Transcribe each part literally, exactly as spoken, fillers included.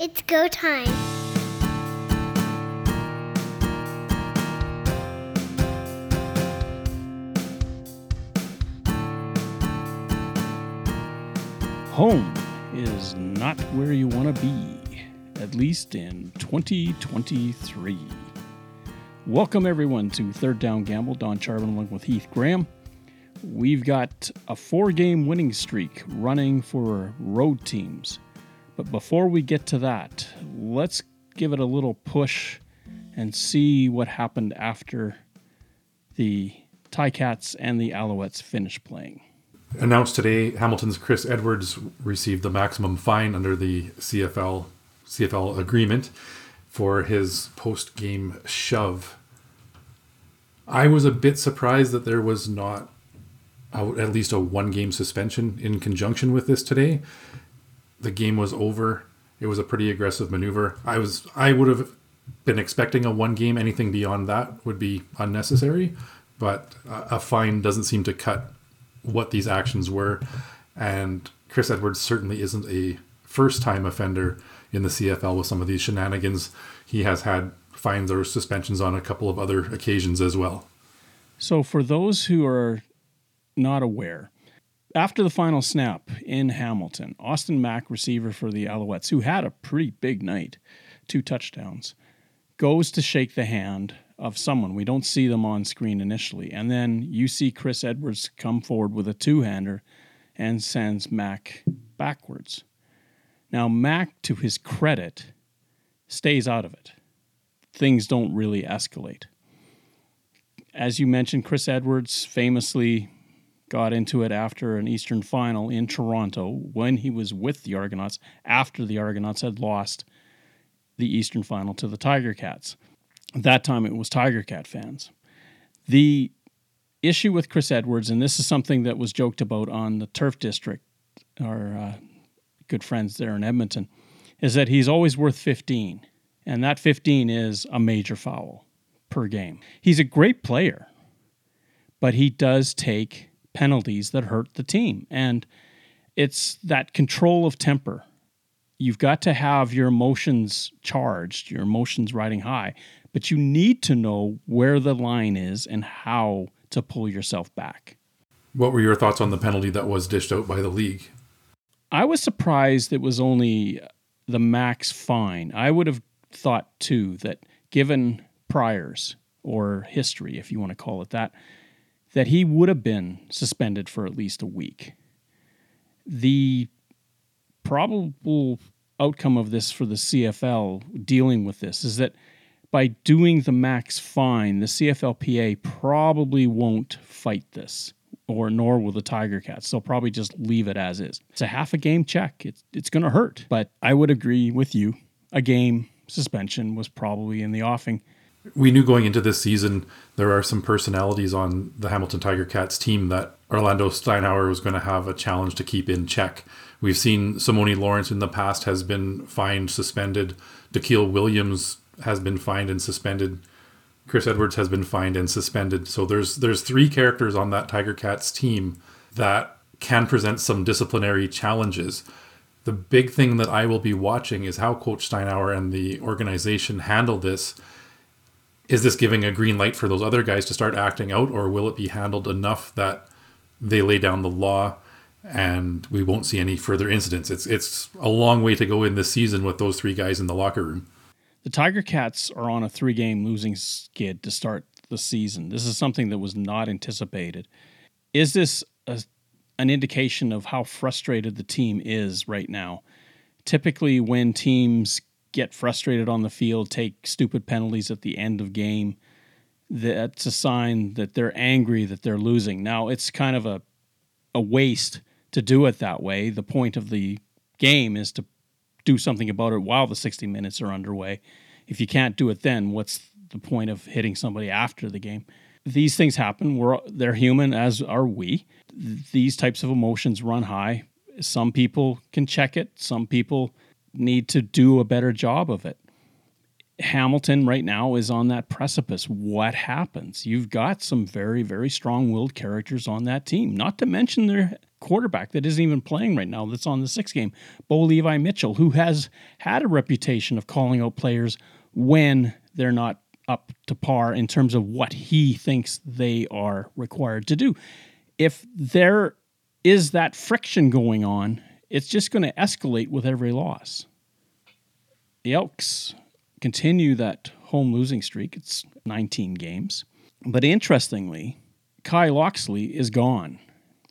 It's go time. Home is not where you want to be, at least in twenty twenty-three. Welcome, everyone, to third Down Gamble. Don Charbin along with Heath Graham. We've got a four-game winning streak running for road teams. But before we get to that, let's give it a little push and see what happened after the Ticats and the Alouettes finished playing. Announced today, Hamilton's Chris Edwards received the maximum fine under the C F L C F L agreement for his post-game shove. I was a bit surprised that there was not at least a one-game suspension in conjunction with this today. The game was over. It was a pretty aggressive maneuver. I was, I would have been expecting a one game. Anything beyond that would be unnecessary, but a fine doesn't seem to cut what these actions were. And Chris Edwards certainly isn't a first time offender in the C F L with some of these shenanigans. He has had fines or suspensions on a couple of other occasions as well. So for those who are not aware, after the final snap in Hamilton, Austin Mack, receiver for the Alouettes, who had a pretty big night, two touchdowns, goes to shake the hand of someone. We don't see them on screen initially. And then you see Chris Edwards come forward with a two-hander and sends Mack backwards. Now, Mack, to his credit, stays out of it. Things don't really escalate. As you mentioned, Chris Edwards famously got into it after an Eastern final in Toronto when he was with the Argonauts after the Argonauts had lost the Eastern final to the Tiger Cats. At that time, it was Tiger Cat fans. The issue with Chris Edwards, and this is something that was joked about on the Turf District, our uh, good friends there in Edmonton, is that he's always worth fifteen, and that fifteen is a major foul per game. He's a great player, but he does take penalties that hurt the team. And it's that control of temper. You've got to have your emotions charged, your emotions riding high, but you need to know where the line is and how to pull yourself back. What were your thoughts on the penalty that was dished out by the league? I was surprised it was only the max fine. I would have thought too that given priors or history, if you want to call it that, that he would have been suspended for at least a week. The probable outcome of this for the C F L dealing with this is that by doing the max fine, the C F L P A probably won't fight this, or nor will the Tiger Cats. They'll probably just leave it as is. It's a half a game check. It's, it's going to hurt. But I would agree with you. A game suspension was probably in the offing. We knew going into this season, there are some personalities on the Hamilton Tiger Cats team that Orlondo Steinauer was going to have a challenge to keep in check. We've seen Simone Lawrence in the past has been fined, suspended. Dakeel Williams has been fined and suspended. Chris Edwards has been fined and suspended. So there's there's three characters on that Tiger Cats team that can present some disciplinary challenges. The big thing that I will be watching is how Coach Steinauer and the organization handle this. Is this giving a green light for those other guys to start acting out, or will it be handled enough that they lay down the law and we won't see any further incidents? It's it's a long way to go in this season with those three guys in the locker room. The Tiger Cats are on a three-game losing skid to start the season. This is something that was not anticipated. Is this a, an indication of how frustrated the team is right now? Typically, when teams get frustrated on the field, take stupid penalties at the end of game, that's a sign that they're angry that they're losing. Now, it's kind of a a waste to do it that way. The point of the game is to do something about it while the sixty minutes are underway. If you can't do it then, what's the point of hitting somebody after the game? These things happen. We're, they're human, as are we. These types of emotions run high. Some people can check it. Some people need to do a better job of it. Hamilton right now is on that precipice. What happens? You've got some very, very strong-willed characters on that team, not to mention their quarterback that isn't even playing right now, that's on the sixth game, Bo Levi Mitchell, who has had a reputation of calling out players when they're not up to par in terms of what he thinks they are required to do. If there is that friction going on, it's just going to escalate with every loss. The Elks continue that home losing streak. It's nineteen games. But interestingly, Kai Locksley is gone.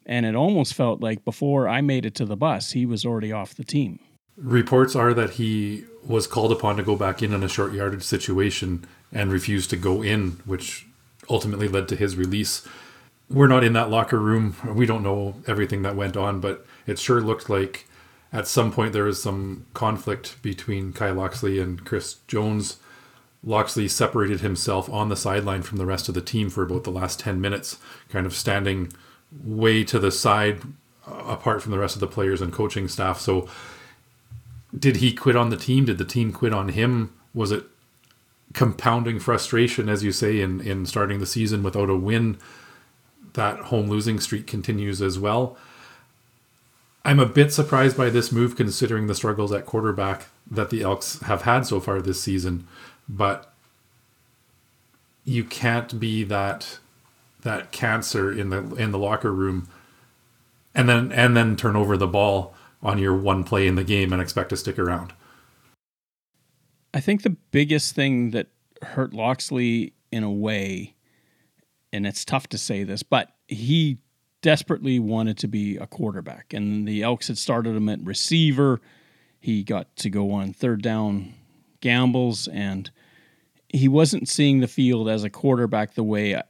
And it almost felt like before I made it to the bus, he was already off the team. Reports are that he was called upon to go back in on a short yardage situation and refused to go in, which ultimately led to his release. We're not in that locker room. We don't know everything that went on, but it sure looked like at some point there was some conflict between Kai Locksley and Chris Jones. Locksley separated himself on the sideline from the rest of the team for about the last ten minutes, kind of standing way to the side, apart from the rest of the players and coaching staff. So did he quit on the team? Did the team quit on him? Was it compounding frustration, as you say, in, in starting the season without a win? That home losing streak continues as well. I'm a bit surprised by this move, considering the struggles at quarterback that the Elks have had so far this season, but you can't be that that cancer in the in the locker room and then and then turn over the ball on your one play in the game and expect to stick around. I think the biggest thing that hurt Locksley in a way, and it's tough to say this, but he desperately wanted to be a quarterback, and the Elks had started him at receiver. He got to go on third down gambles, and he wasn't seeing the field as a quarterback the way I,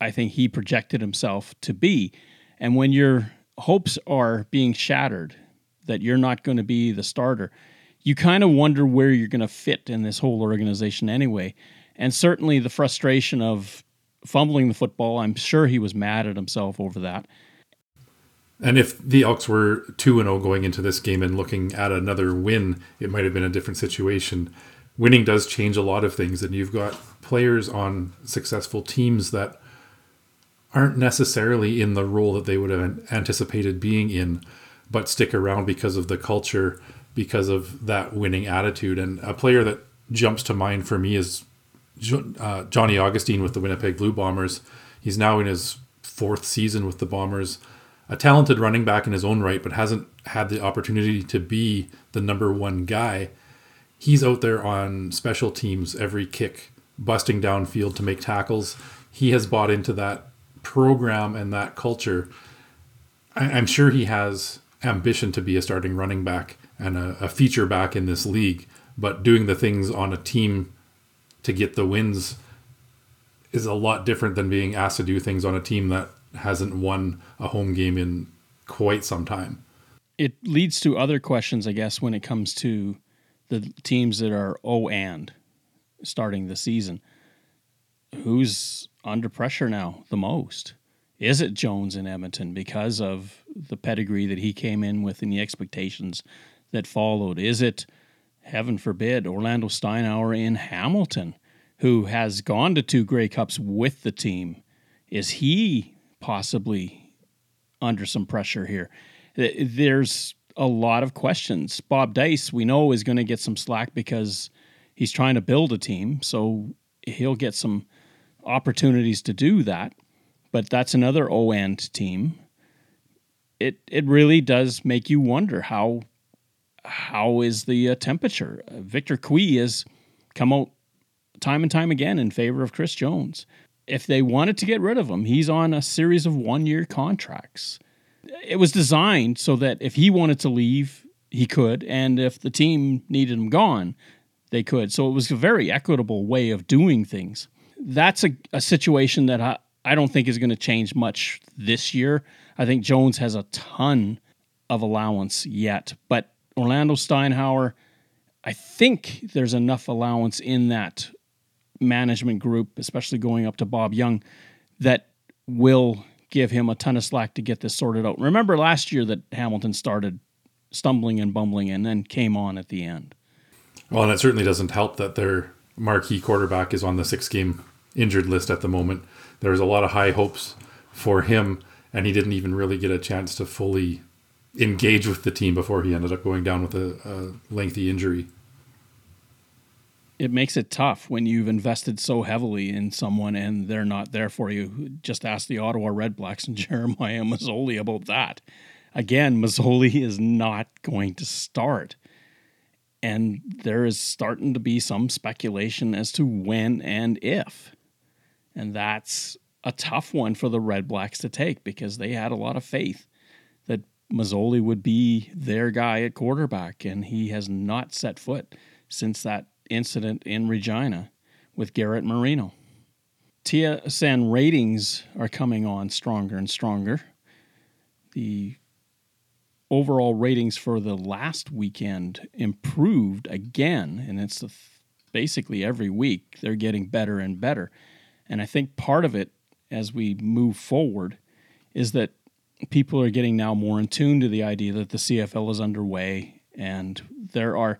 I think he projected himself to be. And when your hopes are being shattered that you're not going to be the starter, you kind of wonder where you're going to fit in this whole organization anyway. And certainly the frustration of fumbling the football, I'm sure he was mad at himself over that. And if the Elks were two and oh going into this game and looking at another win, it might have been a different situation. Winning does change a lot of things, and you've got players on successful teams that aren't necessarily in the role that they would have anticipated being in, but stick around because of the culture, because of that winning attitude. And a player that jumps to mind for me is uh, Johnny Augustine with the Winnipeg Blue Bombers. He's now in his fourth season with the Bombers, a talented running back in his own right, but hasn't had the opportunity to be the number one guy. He's out there on special teams every kick, busting downfield to make tackles. He has bought into that program and that culture. I'm sure he has ambition to be a starting running back and a, a feature back in this league, but doing the things on a team to get the wins is a lot different than being asked to do things on a team that hasn't won a home game in quite some time. It leads to other questions, I guess, when it comes to the teams that are oh and starting the season. Who's under pressure now the most? Is it Jones in Edmonton because of the pedigree that he came in with and the expectations that followed? Is it, heaven forbid, Orlondo Steinauer in Hamilton, who has gone to two Grey Cups with the team? Is he possibly under some pressure here? There's a lot of questions. Bob Dice, we know, is going to get some slack because he's trying to build a team, so he'll get some opportunities to do that, but that's another O-end team. It it really does make you wonder how how is the uh, temperature. Uh, Victor Cui has come out time and time again in favor of Chris Jones. If they wanted to get rid of him, he's on a series of one-year contracts. It was designed so that if he wanted to leave, he could, and if the team needed him gone, they could. So it was a very equitable way of doing things. That's a, a situation that I, I don't think is going to change much this year. I think Jones has a ton of allowance yet, but Orlondo Steinauer, I think there's enough allowance in that management group, especially going up to Bob Young, that will give him a ton of slack to get this sorted out. Remember last year that Hamilton started stumbling and bumbling and then came on at the end. Well, and it certainly doesn't help that they're marquee quarterback is on the six-game injured list at the moment. There was a lot of high hopes for him, and he didn't even really get a chance to fully engage with the team before he ended up going down with a, a lengthy injury. It makes it tough when you've invested so heavily in someone and they're not there for you. Just ask the Ottawa Redblacks and Jeremiah Mazzoli about that. Again, Mazzoli is not going to start. And there is starting to be some speculation as to when and if. And that's a tough one for the Redblacks to take because they had a lot of faith that Mazzoli would be their guy at quarterback, and he has not set foot since that incident in Regina with Garrett Marino. T S N ratings are coming on stronger and stronger. The overall ratings for the last weekend improved again, and it's the th- basically every week they're getting better and better. And I think part of it, as we move forward, is that people are getting now more in tune to the idea that the C F L is underway, and there are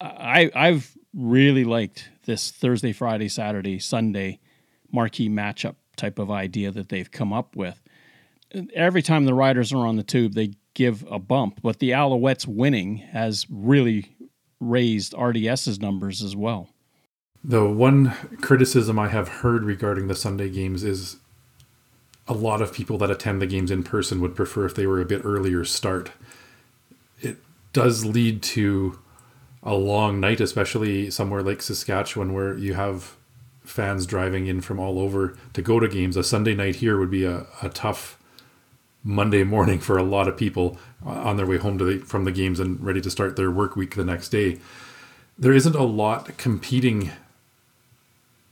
I, I've really liked this Thursday, Friday, Saturday, Sunday marquee matchup type of idea that they've come up with. Every time the Riders are on the tube, they give a bump, but the Alouettes winning has really raised RDS's numbers as well. The one criticism I have heard regarding the Sunday games is a lot of people that attend the games in person would prefer if they were a bit earlier start. It does lead to a long night, especially somewhere like Saskatchewan where you have fans driving in from all over to go to games. A Sunday night here would be a, a tough Monday morning for a lot of people on their way home to the, from the games and ready to start their work week the next day. There isn't a lot competing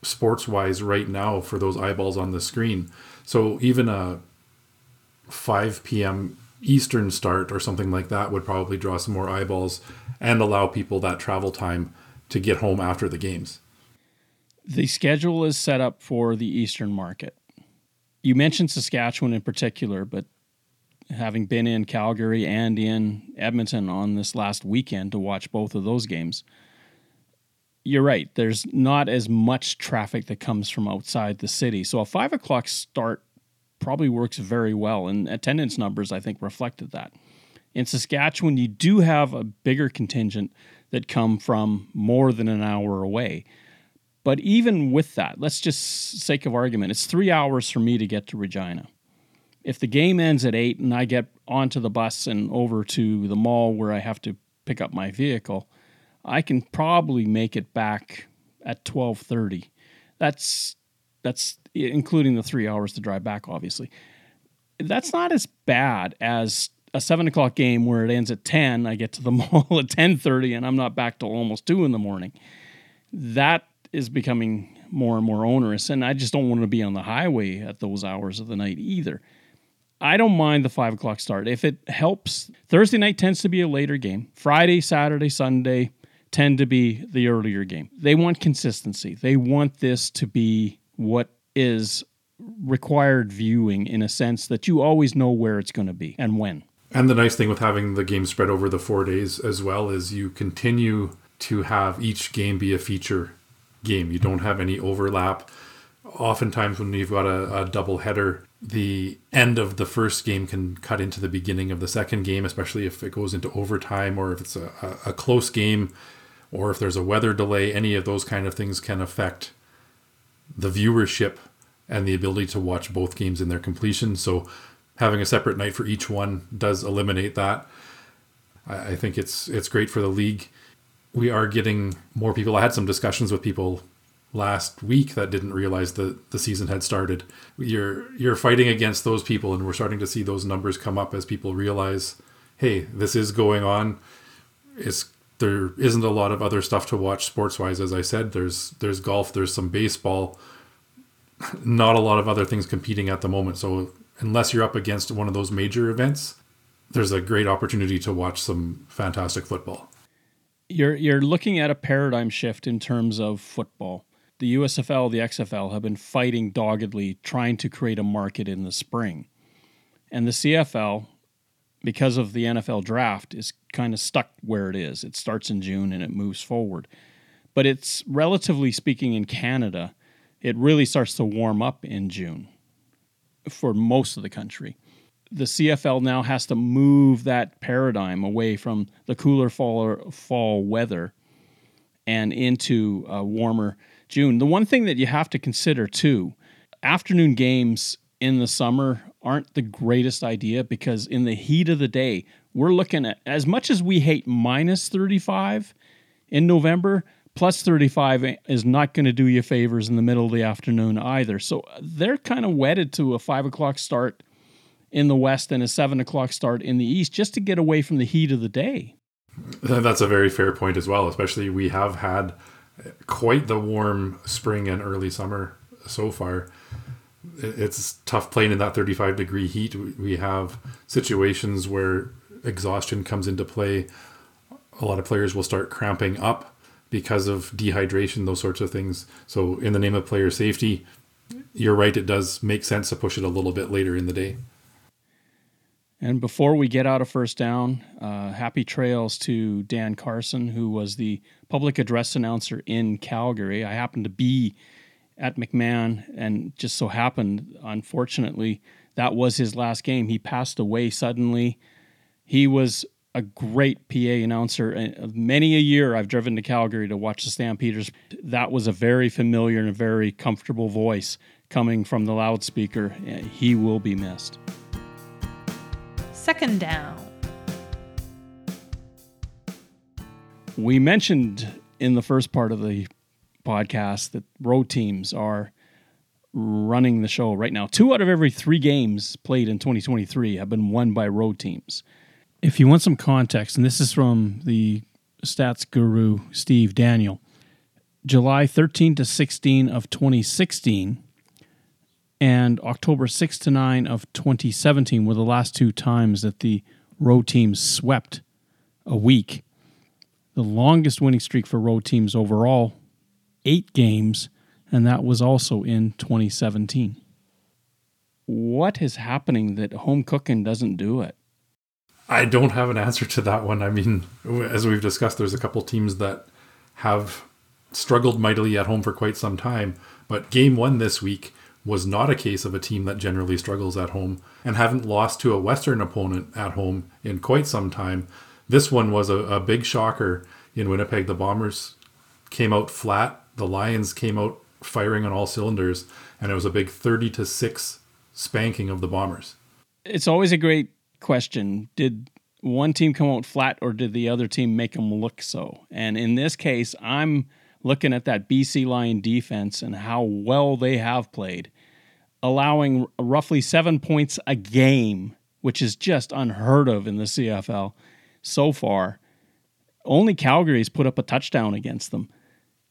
sports-wise right now for those eyeballs on the screen. So even a five p.m. Eastern start or something like that would probably draw some more eyeballs and allow people that travel time to get home after the games. The schedule is set up for the Eastern market. You mentioned Saskatchewan in particular, but having been in Calgary and in Edmonton on this last weekend to watch both of those games, you're right, there's not as much traffic that comes from outside the city. So a five o'clock start probably works very well, and attendance numbers, I think, reflected that. In Saskatchewan, you do have a bigger contingent that come from more than an hour away. But even with that, let's just, sake of argument, it's three hours for me to get to Regina. If the game ends at eight and I get onto the bus and over to the mall where I have to pick up my vehicle, I can probably make it back at twelve thirty. That's, that's including the three hours to drive back, obviously. That's not as bad as a seven o'clock game where it ends at ten, I get to the mall at ten thirty and I'm not back till almost two in the morning. That is becoming more and more onerous. And I just don't want to be on the highway at those hours of the night either. I don't mind the five o'clock start. If it helps, Thursday night tends to be a later game. Friday, Saturday, Sunday tend to be the earlier game. They want consistency. They want this to be what is required viewing in a sense that you always know where it's going to be and when. And the nice thing with having the game spread over the four days as well is you continue to have each game be a feature game. You don't have any overlap. Oftentimes when you've got a, a double header, the end of the first game can cut into the beginning of the second game, especially if it goes into overtime or if it's a, a close game or if there's a weather delay. Any of those kind of things can affect the viewership and the ability to watch both games in their completion. So having a separate night for each one does eliminate that. I think it's it's great for the league. We are getting more people. I had some discussions with people last week that didn't realize that the season had started. You're you're fighting against those people, and we're starting to see those numbers come up as people realize, hey, this is going on. It's, there isn't a lot of other stuff to watch sports-wise, as I said. There's there's golf, there's some baseball, not a lot of other things competing at the moment. So unless you're up against one of those major events, there's a great opportunity to watch some fantastic football. You're you're looking at a paradigm shift in terms of football. The U S F L, the X F L have been fighting doggedly, trying to create a market in the spring. And the C F L, because of the N F L draft, is kind of stuck where it is. It starts in June and it moves forward. but it's, relatively speaking, in Canada, it really starts to warm up in June for most of the country. The C F L now has to move that paradigm away from the cooler fall, fall weather and into a warmer June. The one thing that you have to consider, too, afternoon games in the summer aren't the greatest idea because in the heat of the day, we're looking at, as much as we hate minus thirty-five in November, plus thirty-five is not going to do you favors in the middle of the afternoon either. So they're kind of wedded to a five o'clock start in the west and a seven o'clock start in the east just to get away from the heat of the day. That's a very fair point as well, especially we have had quite the warm spring and early summer so far. It's tough playing in that thirty-five degree heat. We have situations where exhaustion comes into play. A lot of players will start cramping up because of dehydration, those sorts of things. So in the name of player safety, you're right, it does make sense to push it a little bit later in the day. And before we get out of first down, uh, happy trails to Dan Carson, who was the public address announcer in Calgary. I happened to be at McMahon and just so happened, unfortunately, that was his last game. He passed away suddenly. He was a great P A announcer. And many a year I've driven to Calgary to watch the Stampeders. That was a very familiar and a very comfortable voice coming from the loudspeaker. He will be missed. Second down. We mentioned in the first part of the podcast that road teams are running the show right now. Two out of every three games played in twenty twenty-three have been won by road teams. If you want some context, and this is from the stats guru Steve Daniel, July thirteenth to sixteenth of twenty sixteen, and October sixth to ninth of twenty seventeen were the last two times that the road teams swept a week. The longest winning streak for road teams overall, eight games, and that was also in twenty seventeen. What is happening that home cooking doesn't do it? I don't have an answer to that one. I mean, as we've discussed, there's a couple teams that have struggled mightily at home for quite some time, but game one this week was not a case of a team that generally struggles at home and haven't lost to a Western opponent at home in quite some time. This one was a, a big shocker in Winnipeg. The Bombers came out flat. The Lions came out firing on all cylinders, and it was a big thirty to six spanking of the Bombers. It's always a great question. Did one team come out flat or did the other team make them look so? And in this case, I'm looking at that B C Lion defense and how well they have played, allowing roughly seven points a game, which is just unheard of in the C F L so far. Only Calgary's put up a touchdown against them.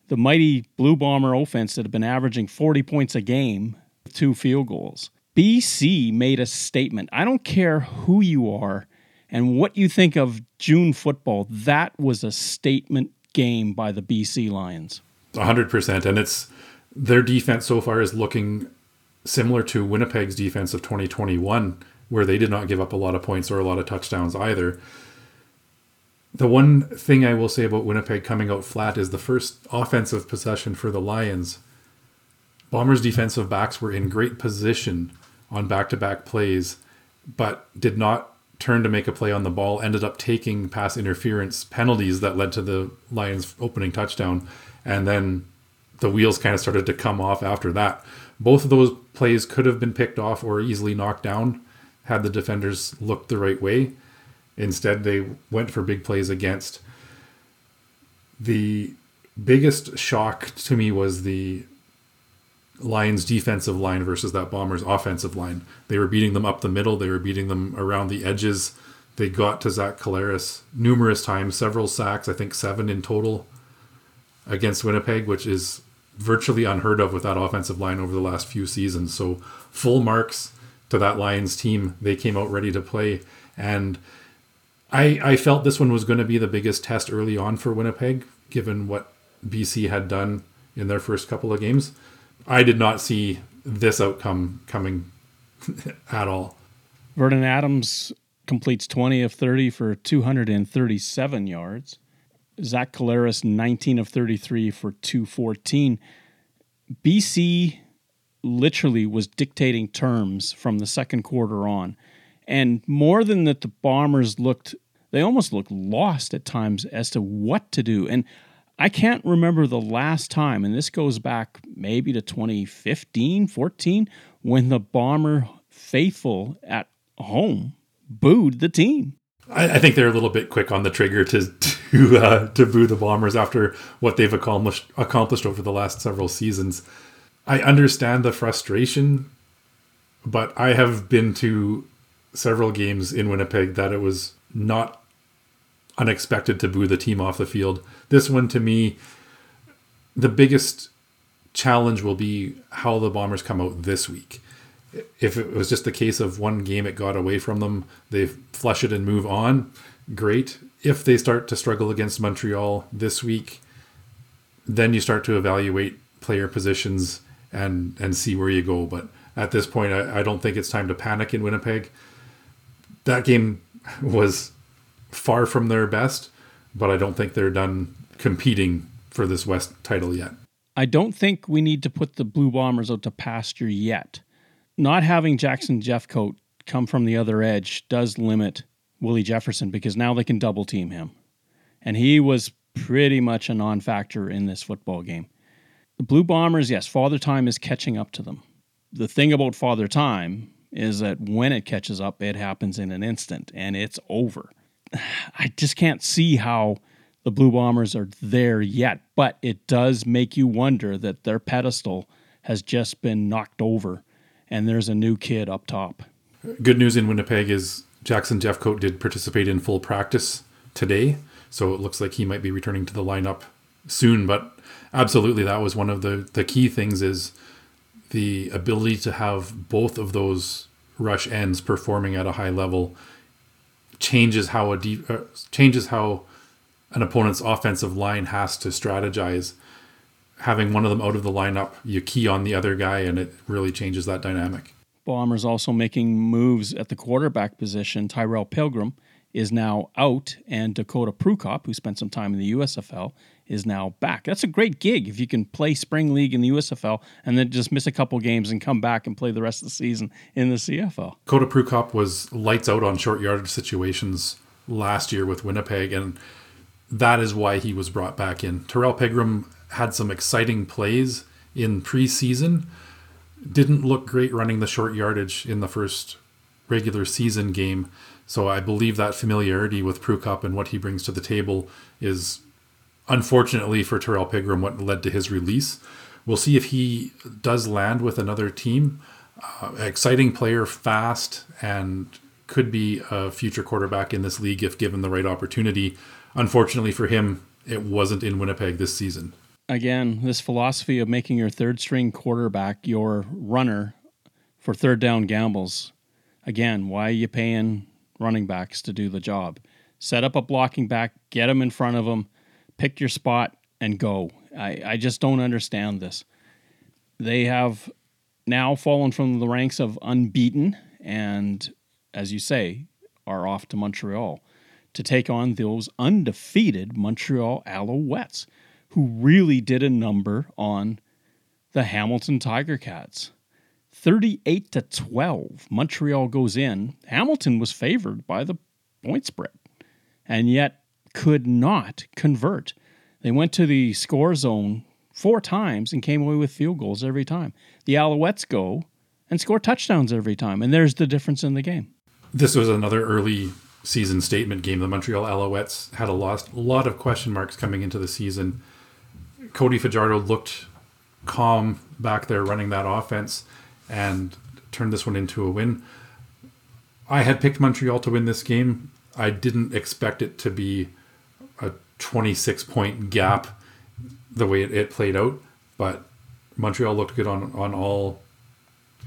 The mighty Blue Bomber offense that had been averaging forty points a game, two field goals. B C made a statement. I don't care who you are and what you think of June football, that was a statement game by the B C Lions. one hundred percent. And it's their defense so far is looking similar to Winnipeg's defense of twenty twenty-one, where they did not give up a lot of points or a lot of touchdowns either. The one thing I will say about Winnipeg coming out flat is the first offensive possession for the Lions. Bombers' defensive backs were in great position on back-to-back plays, but did not turned to make a play on the ball, ended up taking pass interference penalties that led to the Lions' opening touchdown, and then the wheels kind of started to come off after that. Both of those plays could have been picked off or easily knocked down had the defenders looked the right way. Instead, they went for big plays against. The biggest shock to me was the Lions defensive line versus that Bombers offensive line. They were beating them up the middle. They were beating them around the edges. They got to Zach Collaros numerous times, several sacks, I think seven in total against Winnipeg, which is virtually unheard of with that offensive line over the last few seasons. So full marks to that Lions team. They came out ready to play. And I, I felt this one was going to be the biggest test early on for Winnipeg, given what B C had done in their first couple of games. I did not see this outcome coming at all. Vernon Adams completes twenty of thirty for two hundred thirty-seven yards. Zach Collaros, nineteen of thirty-three for two fourteen. B C literally was dictating terms from the second quarter on. And more than that, the Bombers looked, they almost looked lost at times as to what to do. And I can't remember the last time, and this goes back maybe to twenty fifteen, fourteen, when the Bomber faithful at home booed the team. I, I think they're a little bit quick on the trigger to to uh, to boo the Bombers after what they've accomplished accomplished over the last several seasons. I understand the frustration, but I have been to several games in Winnipeg that it was not unexpected to boo the team off the field. This one, to me, the biggest challenge will be how the Bombers come out this week. If it was just the case of one game, it got away from them, they flush it and move on, great. If they start to struggle against Montreal this week, then you start to evaluate player positions and, and see where you go. But at this point, I, I don't think it's time to panic in Winnipeg. That game was far from their best, but I don't think they're done competing for this West title yet. I don't think we need to put the Blue Bombers out to pasture yet. Not having Jackson Jeffcoat come from the other edge does limit Willie Jefferson, because now they can double team him. And he was pretty much a non-factor in this football game. The Blue Bombers, yes, Father Time is catching up to them. The thing about Father Time is that when it catches up, it happens in an instant, and it's over. I just can't see how the Blue Bombers are there yet, but it does make you wonder that their pedestal has just been knocked over and there's a new kid up top. Good news in Winnipeg is Jackson Jeffcoat did participate in full practice today, so it looks like he might be returning to the lineup soon. But absolutely, that was one of the, the key things, is the ability to have both of those rush ends performing at a high level changes how a de- uh, changes how an opponent's offensive line has to strategize. Having one of them out of the lineup, you key on the other guy, and it really changes that dynamic. Bombers also making moves at the quarterback position. Terrell Pegram is now out, and Dakota Prukop, who spent some time in the U S F L, is now back. That's a great gig if you can play spring league in the U S F L and then just miss a couple games and come back and play the rest of the season in the C F L. Dakota Prukop was lights out on short yardage situations last year with Winnipeg, and that is why he was brought back in. Terrell Pegram had some exciting plays in preseason. Didn't look great running the short yardage in the first regular season game. So I believe that familiarity with Prukop and what he brings to the table is, unfortunately for Terrell Pegram, what led to his release. We'll see if he does land with another team. Uh, exciting player, fast, and could be a future quarterback in this league if given the right opportunity. Unfortunately for him, it wasn't in Winnipeg this season. Again, this philosophy of making your third-string quarterback your runner for third down gambles. Again, why are you paying running backs to do the job? Set up a blocking back, get him in front of him, pick your spot, and go. I, I just don't understand this. They have now fallen from the ranks of unbeaten and, as you say, are off to Montreal to take on those undefeated Montreal Alouettes, who really did a number on the Hamilton Tiger Cats. thirty-eight to twelve, Montreal goes in. Hamilton was favored by the point spread and yet could not convert. They went to the score zone four times and came away with field goals every time. The Alouettes go and score touchdowns every time, and there's the difference in the game. This was another early season statement game. The Montreal Alouettes had a lost, lot of question marks coming into the season. Cody Fajardo looked calm back there running that offense and turned this one into a win. I had picked Montreal to win this game. I didn't expect it to be a twenty-six point gap the way it, it played out, but Montreal looked good on, on all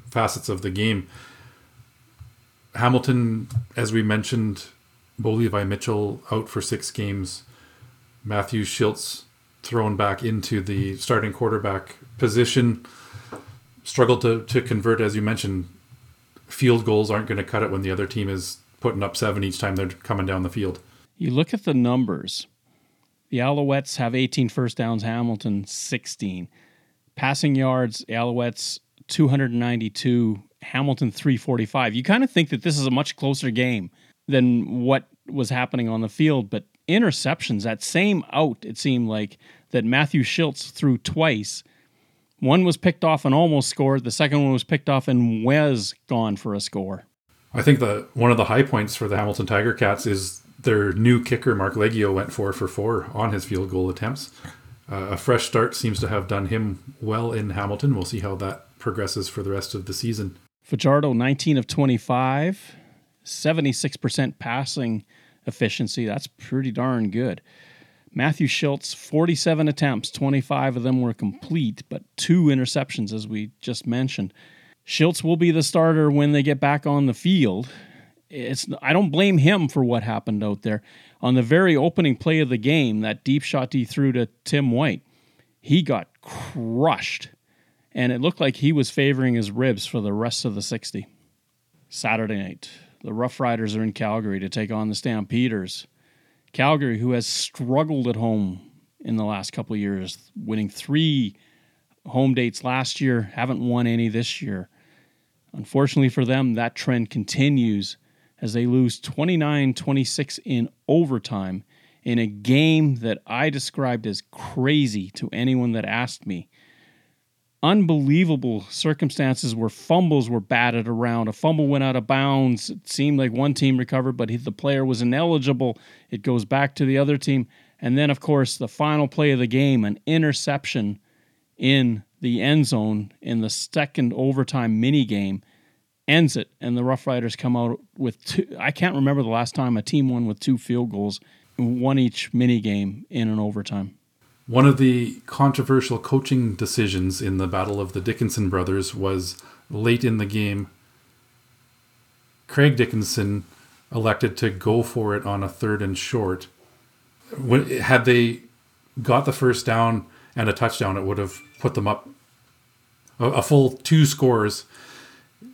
facets of the game. Hamilton, as we mentioned, Bo Levi Mitchell out for six games. Matthew Schiltz thrown back into the starting quarterback position. Struggled to, to convert, as you mentioned. Field goals aren't going to cut it when the other team is putting up seven each time they're coming down the field. You look at the numbers. The Alouettes have eighteen first downs, Hamilton sixteen. Passing yards, Alouettes two hundred ninety-two, Hamilton three forty-five. You kind of think that this is a much closer game than what was happening on the field, but interceptions, that same out, it seemed like, that Matthew Schiltz threw twice. One was picked off and almost scored. The second one was picked off and was gone for a score. I think the one of the high points for the Hamilton Tiger Cats is their new kicker, Mark Leggio, went four for four on his field goal attempts. Uh, a fresh start seems to have done him well in Hamilton. We'll see how that progresses for the rest of the season. Fajardo, nineteen of twenty-five, seventy-six percent passing efficiency. That's pretty darn good. Matthew Schiltz, forty-seven attempts, twenty-five of them were complete, but two interceptions, as we just mentioned. Schiltz will be the starter when they get back on the field. It's I don't blame him for what happened out there. On the very opening play of the game, that deep shot he threw to Tim White, he got crushed, and it looked like he was favoring his ribs for the rest of the sixty. Saturday night, the Rough Riders are in Calgary to take on the Stampeders. Calgary, who has struggled at home in the last couple of years, winning three home dates last year, haven't won any this year. Unfortunately for them, that trend continues as they lose twenty-nine twenty-six in overtime in a game that I described as crazy to anyone that asked me. Unbelievable circumstances where fumbles were batted around. A fumble went out of bounds. It seemed like one team recovered, but the player was ineligible. It goes back to the other team. And then, of course, the final play of the game, an interception in the end zone in the second overtime mini game ends it, and the Rough Riders come out with two. I can't remember the last time a team won with two field goals, one each mini game in an overtime. One of the controversial coaching decisions in the Battle of the Dickenson Brothers was late in the game. Craig Dickenson elected to go for it on a third and short. When, had they got the first down and a touchdown, it would have put them up a, a full two scores.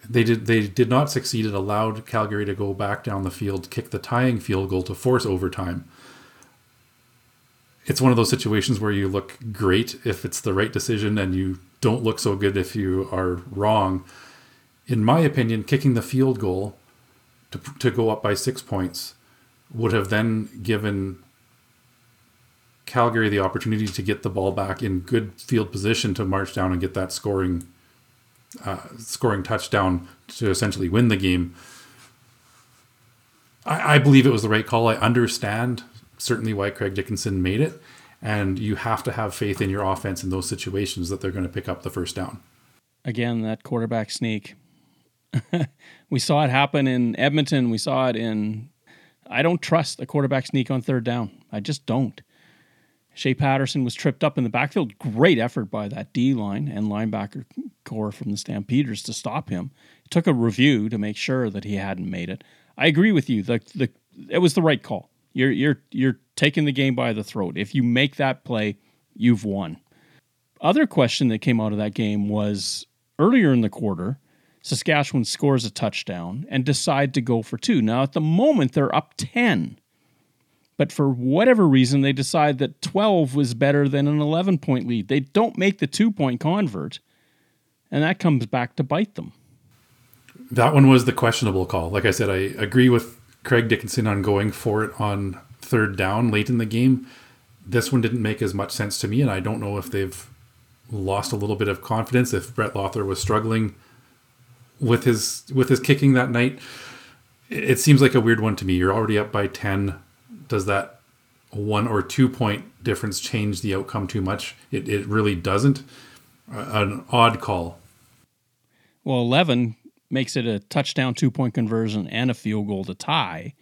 They did, they did not succeed. It allowed Calgary to go back down the field, kick the tying field goal to force overtime. It's one of those situations where you look great if it's the right decision and you don't look so good if you are wrong. In my opinion, kicking the field goal to to go up by six points would have then given Calgary the opportunity to get the ball back in good field position to march down and get that scoring uh, scoring touchdown to essentially win the game. I, I believe it was the right call. I understand certainly why Craig Dickenson made it, and you have to have faith in your offense in those situations that they're going to pick up the first down. Again, that quarterback sneak. We saw it happen in Edmonton. We saw it in... I don't trust a quarterback sneak on third down. I just don't. Shea Patterson was tripped up in the backfield. Great effort by that D-line and linebacker core from the Stampeders to stop him. It took a review to make sure that he hadn't made it. I agree with you. The, the, it was the right call. You're you're you're taking the game by the throat. If you make that play, you've won. Other question that came out of that game was earlier in the quarter, Saskatchewan scores a touchdown and decide to go for two. Now, at the moment, they're up ten. But for whatever reason, they decide that twelve was better than an eleven-point lead. They don't make the two-point convert, and that comes back to bite them. That one was the questionable call. Like I said, I agree with Craig Dickenson on going for it on third down late in the game. This one didn't make as much sense to me, and I don't know if they've lost a little bit of confidence, if Brett Lothar was struggling with his with his kicking that night. It seems like a weird one to me. You're already up by ten. Does that one or two point difference change the outcome too much? It it really doesn't. An odd call. Well, eleven makes it a touchdown, two-point conversion, and a field goal to tie.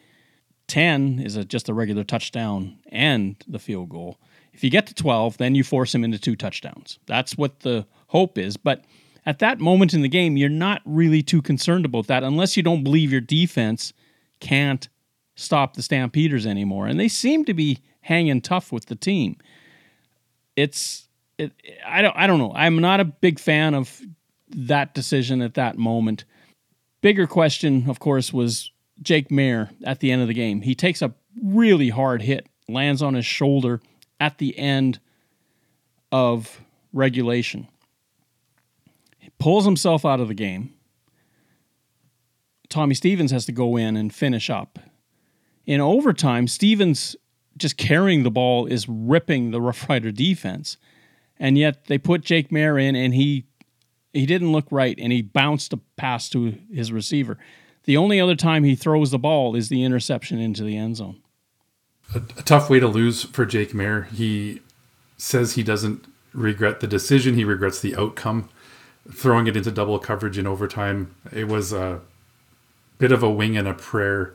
ten is a, just a regular touchdown and the field goal. If you get to twelve, then you force him into two touchdowns. That's what the hope is. But at that moment in the game, you're not really too concerned about that unless you don't believe your defense can't stop the Stampeders anymore. And they seem to be hanging tough with the team. It's it, I don't I don't know. I'm not a big fan of that decision at that moment. Bigger question, of course, was Jake Maier at the end of the game. He takes a really hard hit, lands on his shoulder, at the end of regulation. He pulls himself out of the game. Tommy Stevens has to go in and finish up. In overtime, Stevens, just carrying the ball, is ripping the Rough Rider defense. And yet they put Jake Maier in, and he he didn't look right, and he bounced a pass to his receiver. The only other time he throws the ball is the interception into the end zone. A, a tough way to lose for Jake Maier. He says he doesn't regret the decision. He regrets the outcome. Throwing it into double coverage in overtime, it was a bit of a wing and a prayer.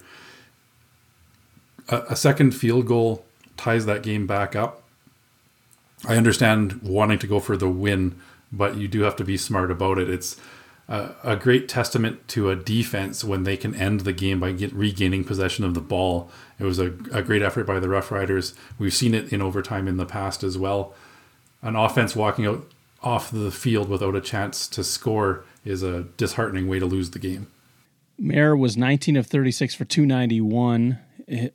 A, a second field goal ties that game back up. I understand wanting to go for the win, but you do have to be smart about it. It's a, a great testament to a defense when they can end the game by get, regaining possession of the ball. It was a, a great effort by the Rough Riders. We've seen it in overtime in the past as well. An offense walking out off the field without a chance to score is a disheartening way to lose the game. Maier was nineteen of thirty-six for two ninety-one.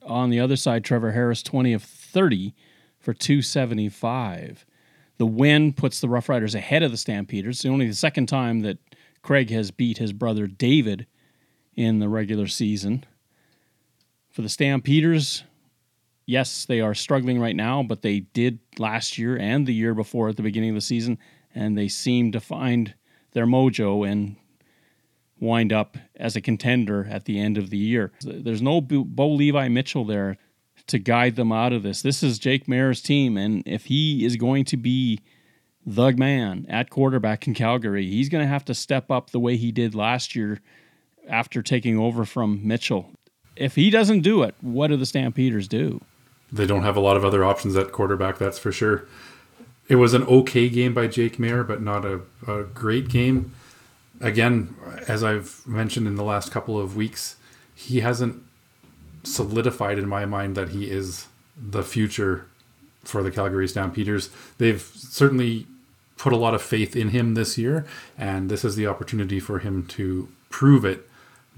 On the other side, Trevor Harris, twenty of thirty for two seventy-five. The win puts the Rough Riders ahead of the Stampeders. It's only the second time that Craig has beat his brother David in the regular season. For the Stampeders, yes, they are struggling right now, but they did last year and the year before at the beginning of the season, and they seem to find their mojo and wind up as a contender at the end of the year. There's no Bo Levi Mitchell there to guide them out of this. This is Jake Maier's team, and if he is going to be the man at quarterback in Calgary, he's going to have to step up the way he did last year after taking over from Mitchell. If he doesn't do it, what do the Stampeders do? They don't have a lot of other options at quarterback, that's for sure. It was an okay game by Jake Maier, but not a, a great game. Again, as I've mentioned in the last couple of weeks, he hasn't solidified in my mind that he is the future for the Calgary Stampeders. They've certainly put a lot of faith in him this year, and this is the opportunity for him to prove it.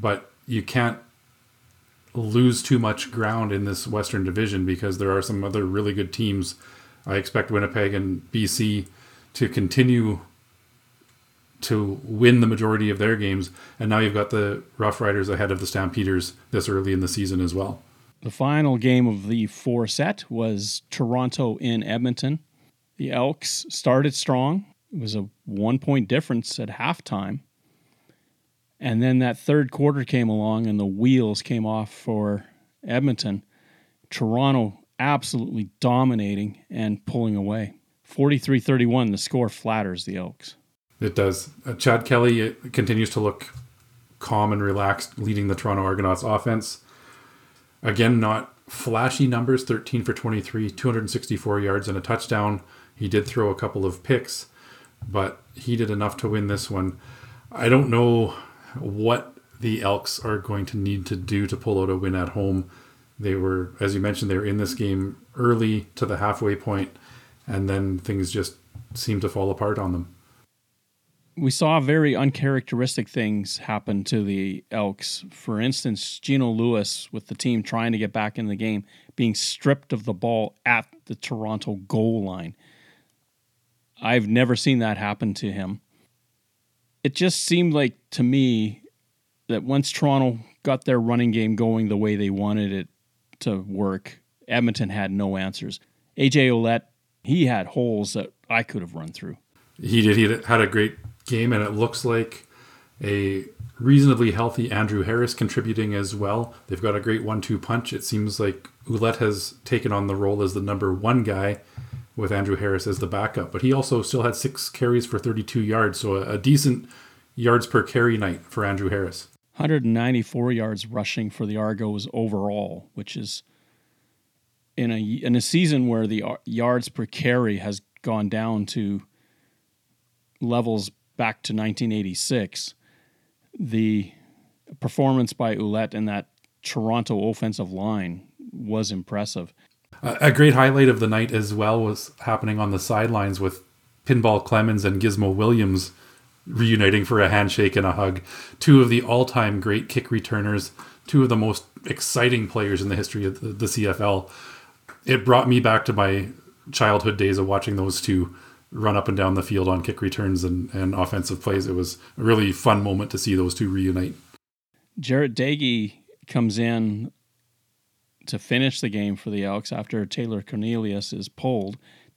But you can't lose too much ground in this Western Division because there are some other really good teams. I expect Winnipeg and B C to continue to win the majority of their games, and now you've got the Rough Riders ahead of the Stampeders this early in the season as well. The final game of the four set was Toronto in Edmonton. The Elks started strong. It was a one-point difference at halftime. And then that third quarter came along and the wheels came off for Edmonton. Toronto absolutely dominating and pulling away. forty-three thirty-one, the score flatters the Elks. It does. Uh, Chad Kelly continues to look calm and relaxed, leading the Toronto Argonauts offense. Again, not flashy numbers, thirteen for twenty-three, two sixty-four yards and a touchdown. He did throw a couple of picks, but he did enough to win this one. I don't know what the Elks are going to need to do to pull out a win at home. They were, as you mentioned, they were in this game early to the halfway point, and then things just seemed to fall apart on them. We saw very uncharacteristic things happen to the Elks. For instance, Geno Lewis, with the team trying to get back in the game, being stripped of the ball at the Toronto goal line. I've never seen that happen to him. It just seemed like to me that once Toronto got their running game going the way they wanted it to work, Edmonton had no answers. A J Ouellette, he had holes that I could have run through. He did. He had a great game, and it looks like a reasonably healthy Andrew Harris contributing as well. They've got a great one two punch. It seems like Ouellette has taken on the role as the number one guy with Andrew Harris as the backup, but he also still had six carries for thirty-two yards, so a, a decent yards per carry night for Andrew Harris. one ninety-four yards rushing for the Argos overall, which is in a, in a season where the yards per carry has gone down to levels back to nineteen eighty-six. The performance by Ouellette and that Toronto offensive line was impressive. A great highlight of the night as well was happening on the sidelines with Pinball Clemens and Gizmo Williams reuniting for a handshake and a hug. Two of the all-time great kick returners, two of the most exciting players in the history of the C F L. It brought me back to my childhood days of watching those two run up and down the field on kick returns and, and offensive plays. It was a really fun moment to see those two reunite. Jarret Doege comes in to finish the game for the Elks after Taylor Cornelius is pulled.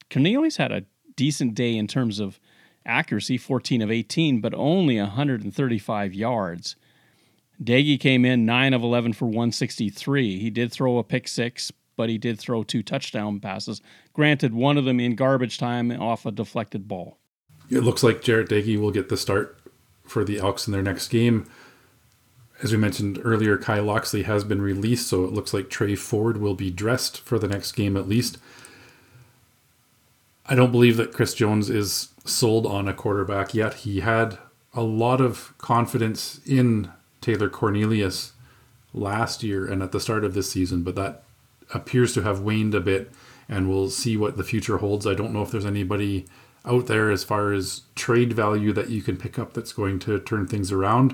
Cornelius had a decent day in terms of accuracy, fourteen of eighteen, but only one thirty-five yards. Doege came in nine of eleven for one sixty-three. He did throw a pick six, but he did throw two touchdown passes. Granted, one of them in garbage time off a deflected ball. It looks like Jarret Doege will get the start for the Elks in their next game. As we mentioned earlier, Kai Locksley has been released, so it looks like Trey Ford will be dressed for the next game at least. I don't believe that Chris Jones is sold on a quarterback yet. He had a lot of confidence in Taylor Cornelius last year and at the start of this season, but that appears to have waned a bit, and we'll see what the future holds. I don't know if there's anybody out there as far as trade value that you can pick up that's going to turn things around.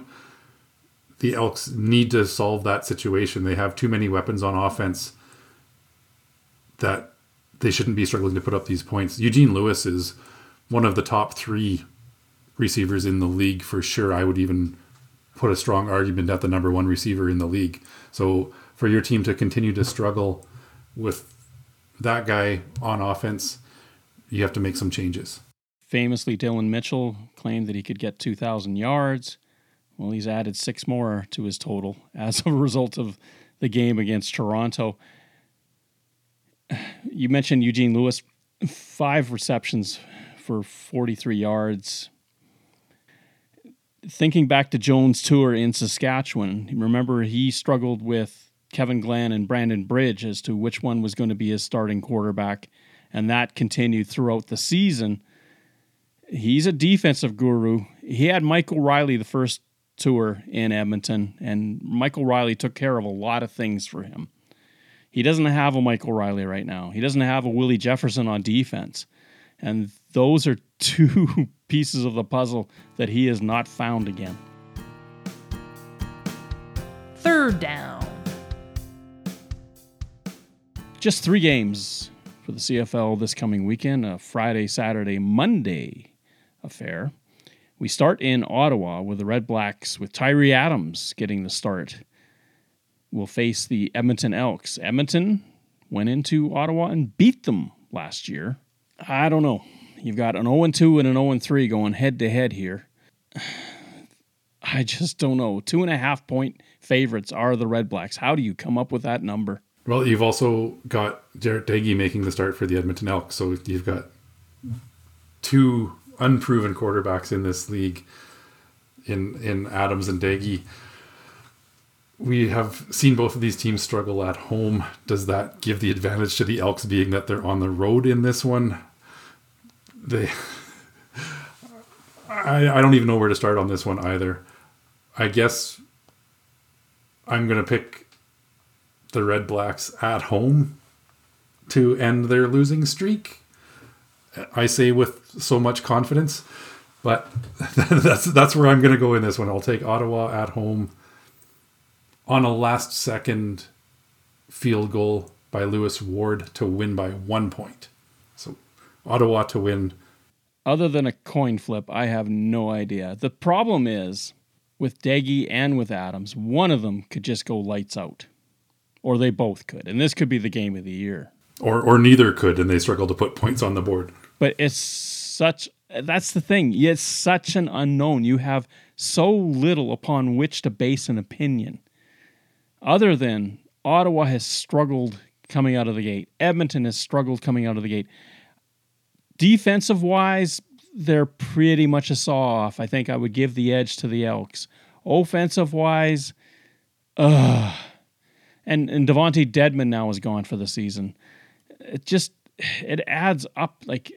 The Elks need to solve that situation. They have too many weapons on offense that they shouldn't be struggling to put up these points. Eugene Lewis is one of the top three receivers in the league for sure. I would even put a strong argument at the number one receiver in the league. So for your team to continue to struggle with that guy on offense, you have to make some changes. Famously, Dylan Mitchell claimed that he could get two thousand yards. Well, he's added six more to his total as a result of the game against Toronto. You mentioned Eugene Lewis, five receptions for forty-three yards. Thinking back to Jones' tour in Saskatchewan, remember he struggled with Kevin Glenn and Brandon Bridge as to which one was going to be his starting quarterback, and that continued throughout the season. He's a defensive guru. He had Michael Riley the first tour in Edmonton, and Michael Riley took care of a lot of things for him. He doesn't have a Michael Riley right now. He doesn't have a Willie Jefferson on defense. And those are two pieces of the puzzle that he has not found again. Third down. Just three games for the C F L this coming weekend, a Friday, Saturday, Monday affair. We start in Ottawa with the Red Blacks, with Tyree Adams getting the start. We'll face the Edmonton Elks. Edmonton went into Ottawa and beat them last year. I don't know. You've got an oh and two and an oh and three going head-to-head here. I just don't know. Two-and-a-half-point favorites are the Red Blacks. How do you come up with that number? Well, you've also got Jarret Doege making the start for the Edmonton Elks, so you've got two unproven quarterbacks in this league in in Adams and Doege. We have seen both of these teams struggle at home. Does that give the advantage to the Elks, being that they're on the road in this one? They, I, I don't even know where to start on this one either. I guess I'm going to pick the Red Blacks at home to end their losing streak. I say with so much confidence, but that's that's where I'm going to go in this one. I'll take Ottawa at home on a last-second field goal by Lewis Ward to win by one point. So Ottawa to win. Other than a coin flip, I have no idea. The problem is, with Doege and with Adams, one of them could just go lights out. Or they both could. And this could be the game of the year. Or or neither could, and they struggle to put points on the board. But it's such... That's the thing. It's such an unknown. You have so little upon which to base an opinion. Other than Ottawa has struggled coming out of the gate. Edmonton has struggled coming out of the gate. Defensive-wise, they're pretty much a saw-off. I think I would give the edge to the Elks. Offensive-wise, ugh. And, and Devontae Deadman now is gone for the season. It just, it adds up, like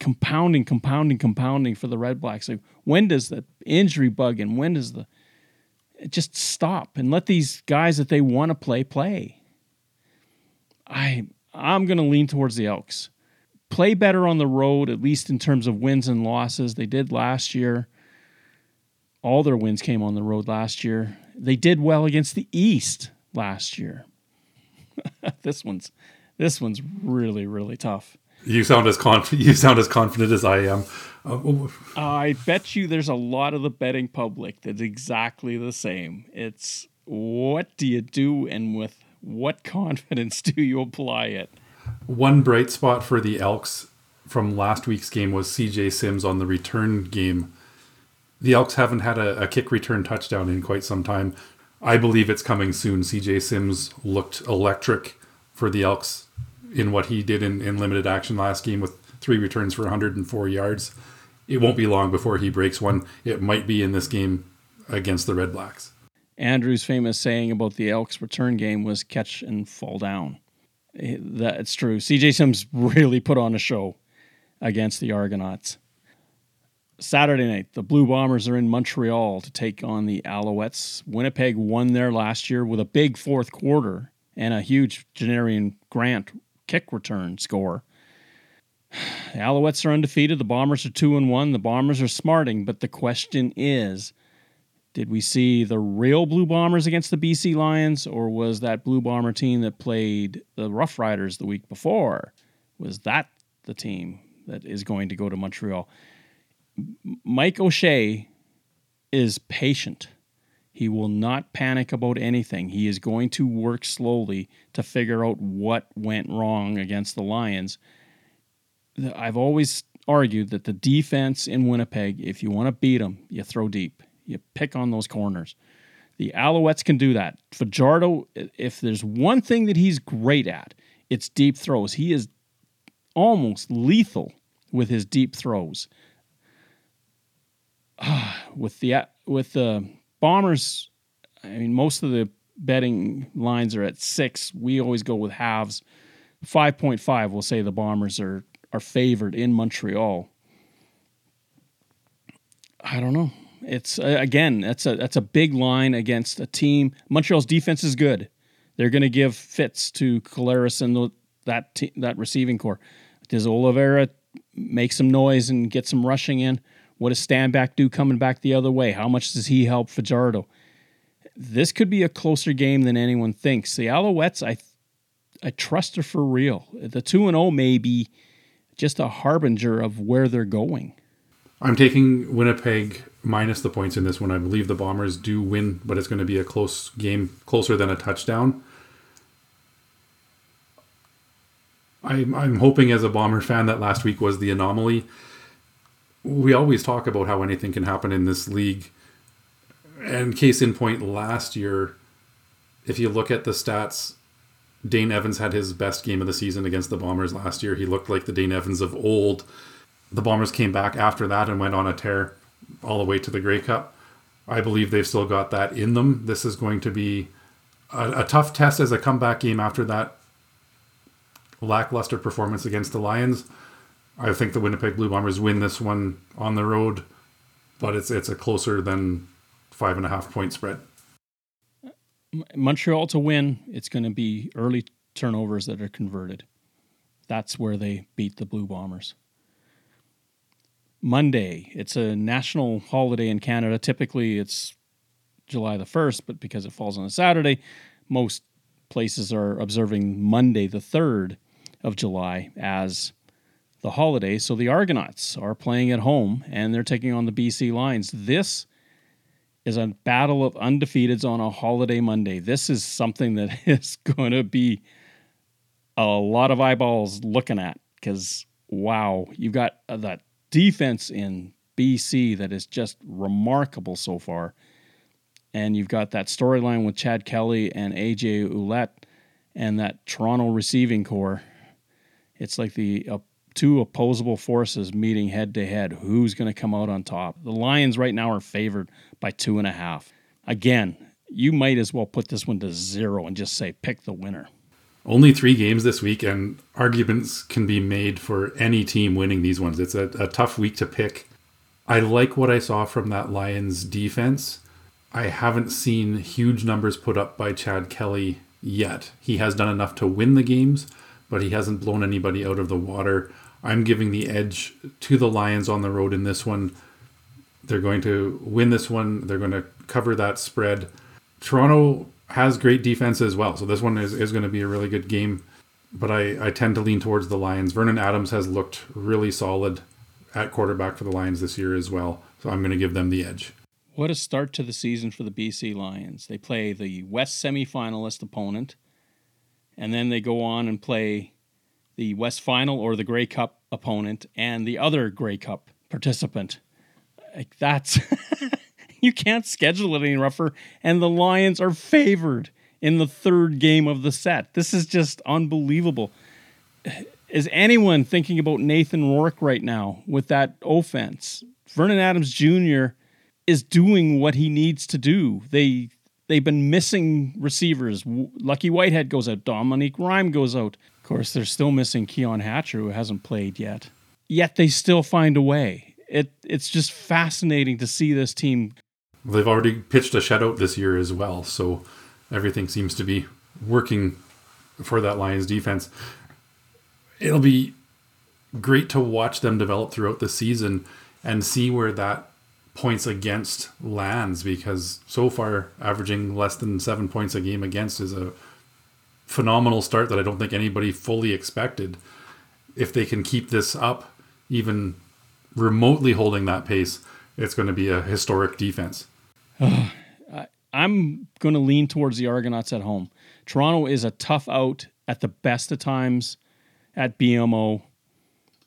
compounding, compounding, compounding for the Red Blacks. Like, when does the injury bug and when does the... Just stop and let these guys that they want to play, play. I, I'm going to lean towards the Elks. Play better on the road, at least in terms of wins and losses. They did last year. All their wins came on the road last year. They did well against the East last year. This one's, this one's really, really tough. You sound as conf- you sound as confident as I am. Uh, I bet you there's a lot of the betting public that's exactly the same. It's what do you do and with what confidence do you apply it? One bright spot for the Elks from last week's game was C J Sims on the return game. The Elks haven't had a, a kick return touchdown in quite some time. I believe it's coming soon. C J Sims looked electric for the Elks in what he did in, in limited action last game with three returns for one hundred four yards. It won't be long before he breaks one. It might be in this game against the Red Blacks. Andrew's famous saying about the Elks return game was catch and fall down. That's true. C J Sims really put on a show against the Argonauts. Saturday night, the Blue Bombers are in Montreal to take on the Alouettes. Winnipeg won there last year with a big fourth quarter and a huge Janarian Grant kick return score. The Alouettes are undefeated. The Bombers are two and one. The Bombers are smarting, but the question is, did we see the real Blue Bombers against the B C Lions, or was that Blue Bomber team that played the Rough Riders the week before, was that the team that is going to go to Montreal? Mike O'Shea is patient. He will not panic about anything. He is going to work slowly to figure out what went wrong against the Lions. I've always argued that the defense in Winnipeg, if you want to beat them, you throw deep. You pick on those corners. The Alouettes can do that. Fajardo, if there's one thing that he's great at, it's deep throws. He is almost lethal with his deep throws. With the with the Bombers, I mean, most of the betting lines are at six. We always go with halves. five point five will say the Bombers are, are favored in Montreal. I don't know. It's again, that's a that's a big line against a team. Montreal's defense is good. They're going to give fits to Collaros and the, that te- that receiving corps. Does Oliveira make some noise and get some rushing in? What does Stanback do coming back the other way? How much does he help Fajardo? This could be a closer game than anyone thinks. The Alouettes, I I trust are for real. The two and oh may be just a harbinger of where they're going. I'm taking Winnipeg minus the points in this one. I believe the Bombers do win, but it's going to be a close game, closer than a touchdown. I'm, I'm hoping as a Bomber fan that last week was the anomaly. We always talk about how anything can happen in this league. And case in point, last year, if you look at the stats, Dane Evans had his best game of the season against the Bombers last year. He looked like the Dane Evans of old. The Bombers came back after that and went on a tear all the way to the Grey Cup. I believe they've still got that in them. This is going to be a, a tough test as a comeback game after that lackluster performance against the Lions. I think the Winnipeg Blue Bombers win this one on the road, but it's it's a closer than five and a half point spread. Montreal to win, it's going to be early turnovers that are converted. That's where they beat the Blue Bombers. Monday, it's a national holiday in Canada. Typically, it's July the first, but because it falls on a Saturday, most places are observing Monday the third of July as the holiday. So the Argonauts are playing at home, and they're taking on the B C Lions. This is a battle of undefeateds on a holiday Monday. This is something that is going to be a lot of eyeballs looking at because, wow, you've got that defense in B C that is just remarkable so far. And you've got that storyline with Chad Kelly and A J Ouellette and that Toronto receiving corps. It's like the uh, two opposable forces meeting head to head. Who's going to come out on top? The Lions right now are favored by two and a half. Again, you might as well put this one to zero and just say pick the winner. Only three games this week, and arguments can be made for any team winning these ones. It's a, a tough week to pick. I like what I saw from that Lions defense. I haven't seen huge numbers put up by Chad Kelly yet. He has done enough to win the games, but he hasn't blown anybody out of the water. I'm giving the edge to the Lions on the road in this one. They're going to win this one. They're going to cover that spread. Toronto has great defense as well. So this one is, is going to be a really good game. but I, I tend to lean towards the Lions. Vernon Adams has looked really solid at quarterback for the Lions this year as well, so I'm going to give them the edge. What a start to the season for the B C Lions. They play the West semifinalist opponent, and then they go on and play the West Final or the Grey Cup opponent and the other Grey Cup participant. Like, that's... You can't schedule it any rougher, and the Lions are favored in the third game of the set. This is just unbelievable. Is anyone thinking about Nathan Rourke right now with that offense? Vernon Adams Junior is doing what he needs to do. They, they've been missing receivers. Lucky Whitehead goes out. Dominique Rhyme goes out. Of course, they're still missing Keon Hatcher, who hasn't played yet. Yet they still find a way. It It's just fascinating to see this team. They've already pitched a shutout this year as well, so everything seems to be working for that Lions defense. It'll be great to watch them develop throughout the season and see where that points against lands, because so far averaging less than seven points a game against is a phenomenal start that I don't think anybody fully expected. If they can keep this up, even remotely holding that pace, it's going to be a historic defense. Oh, I, I'm going to lean towards the Argonauts at home. Toronto is a tough out at the best of times at B M O.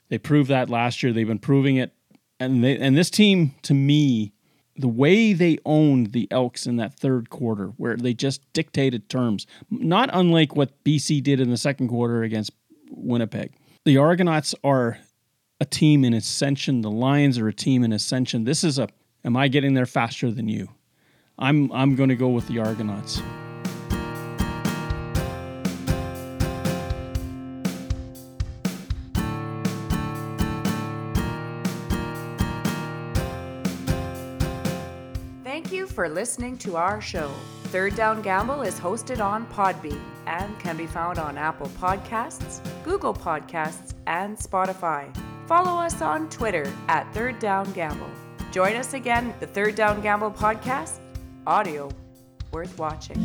They proved that last year. They've been proving it. And they, and this team, to me, the way they owned the Elks in that third quarter, where they just dictated terms, not unlike what B C did in the second quarter against Winnipeg. The Argonauts are a team in ascension. The Lions are a team in ascension. This is a, am I getting there faster than you? I'm I'm going to go with the Argonauts. Thank you for listening to our show. Third Down Gamble is hosted on Podbean and can be found on Apple Podcasts, Google Podcasts, and Spotify. Follow us on Twitter at Third Down Gamble. Join us again, the Third Down Gamble podcast, audio worth watching.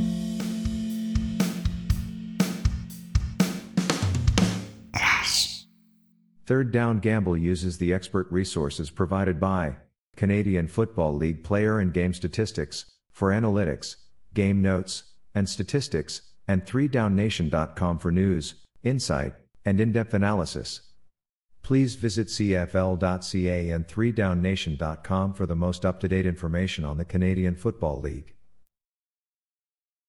Third Down Gamble uses the expert resources provided by Canadian Football League player and game statistics for analytics, game notes, and statistics, and three down nation dot com for news, insight, and in-depth analysis. Please visit C F L dot C A and three down nation dot com for the most up-to-date information on the Canadian Football League.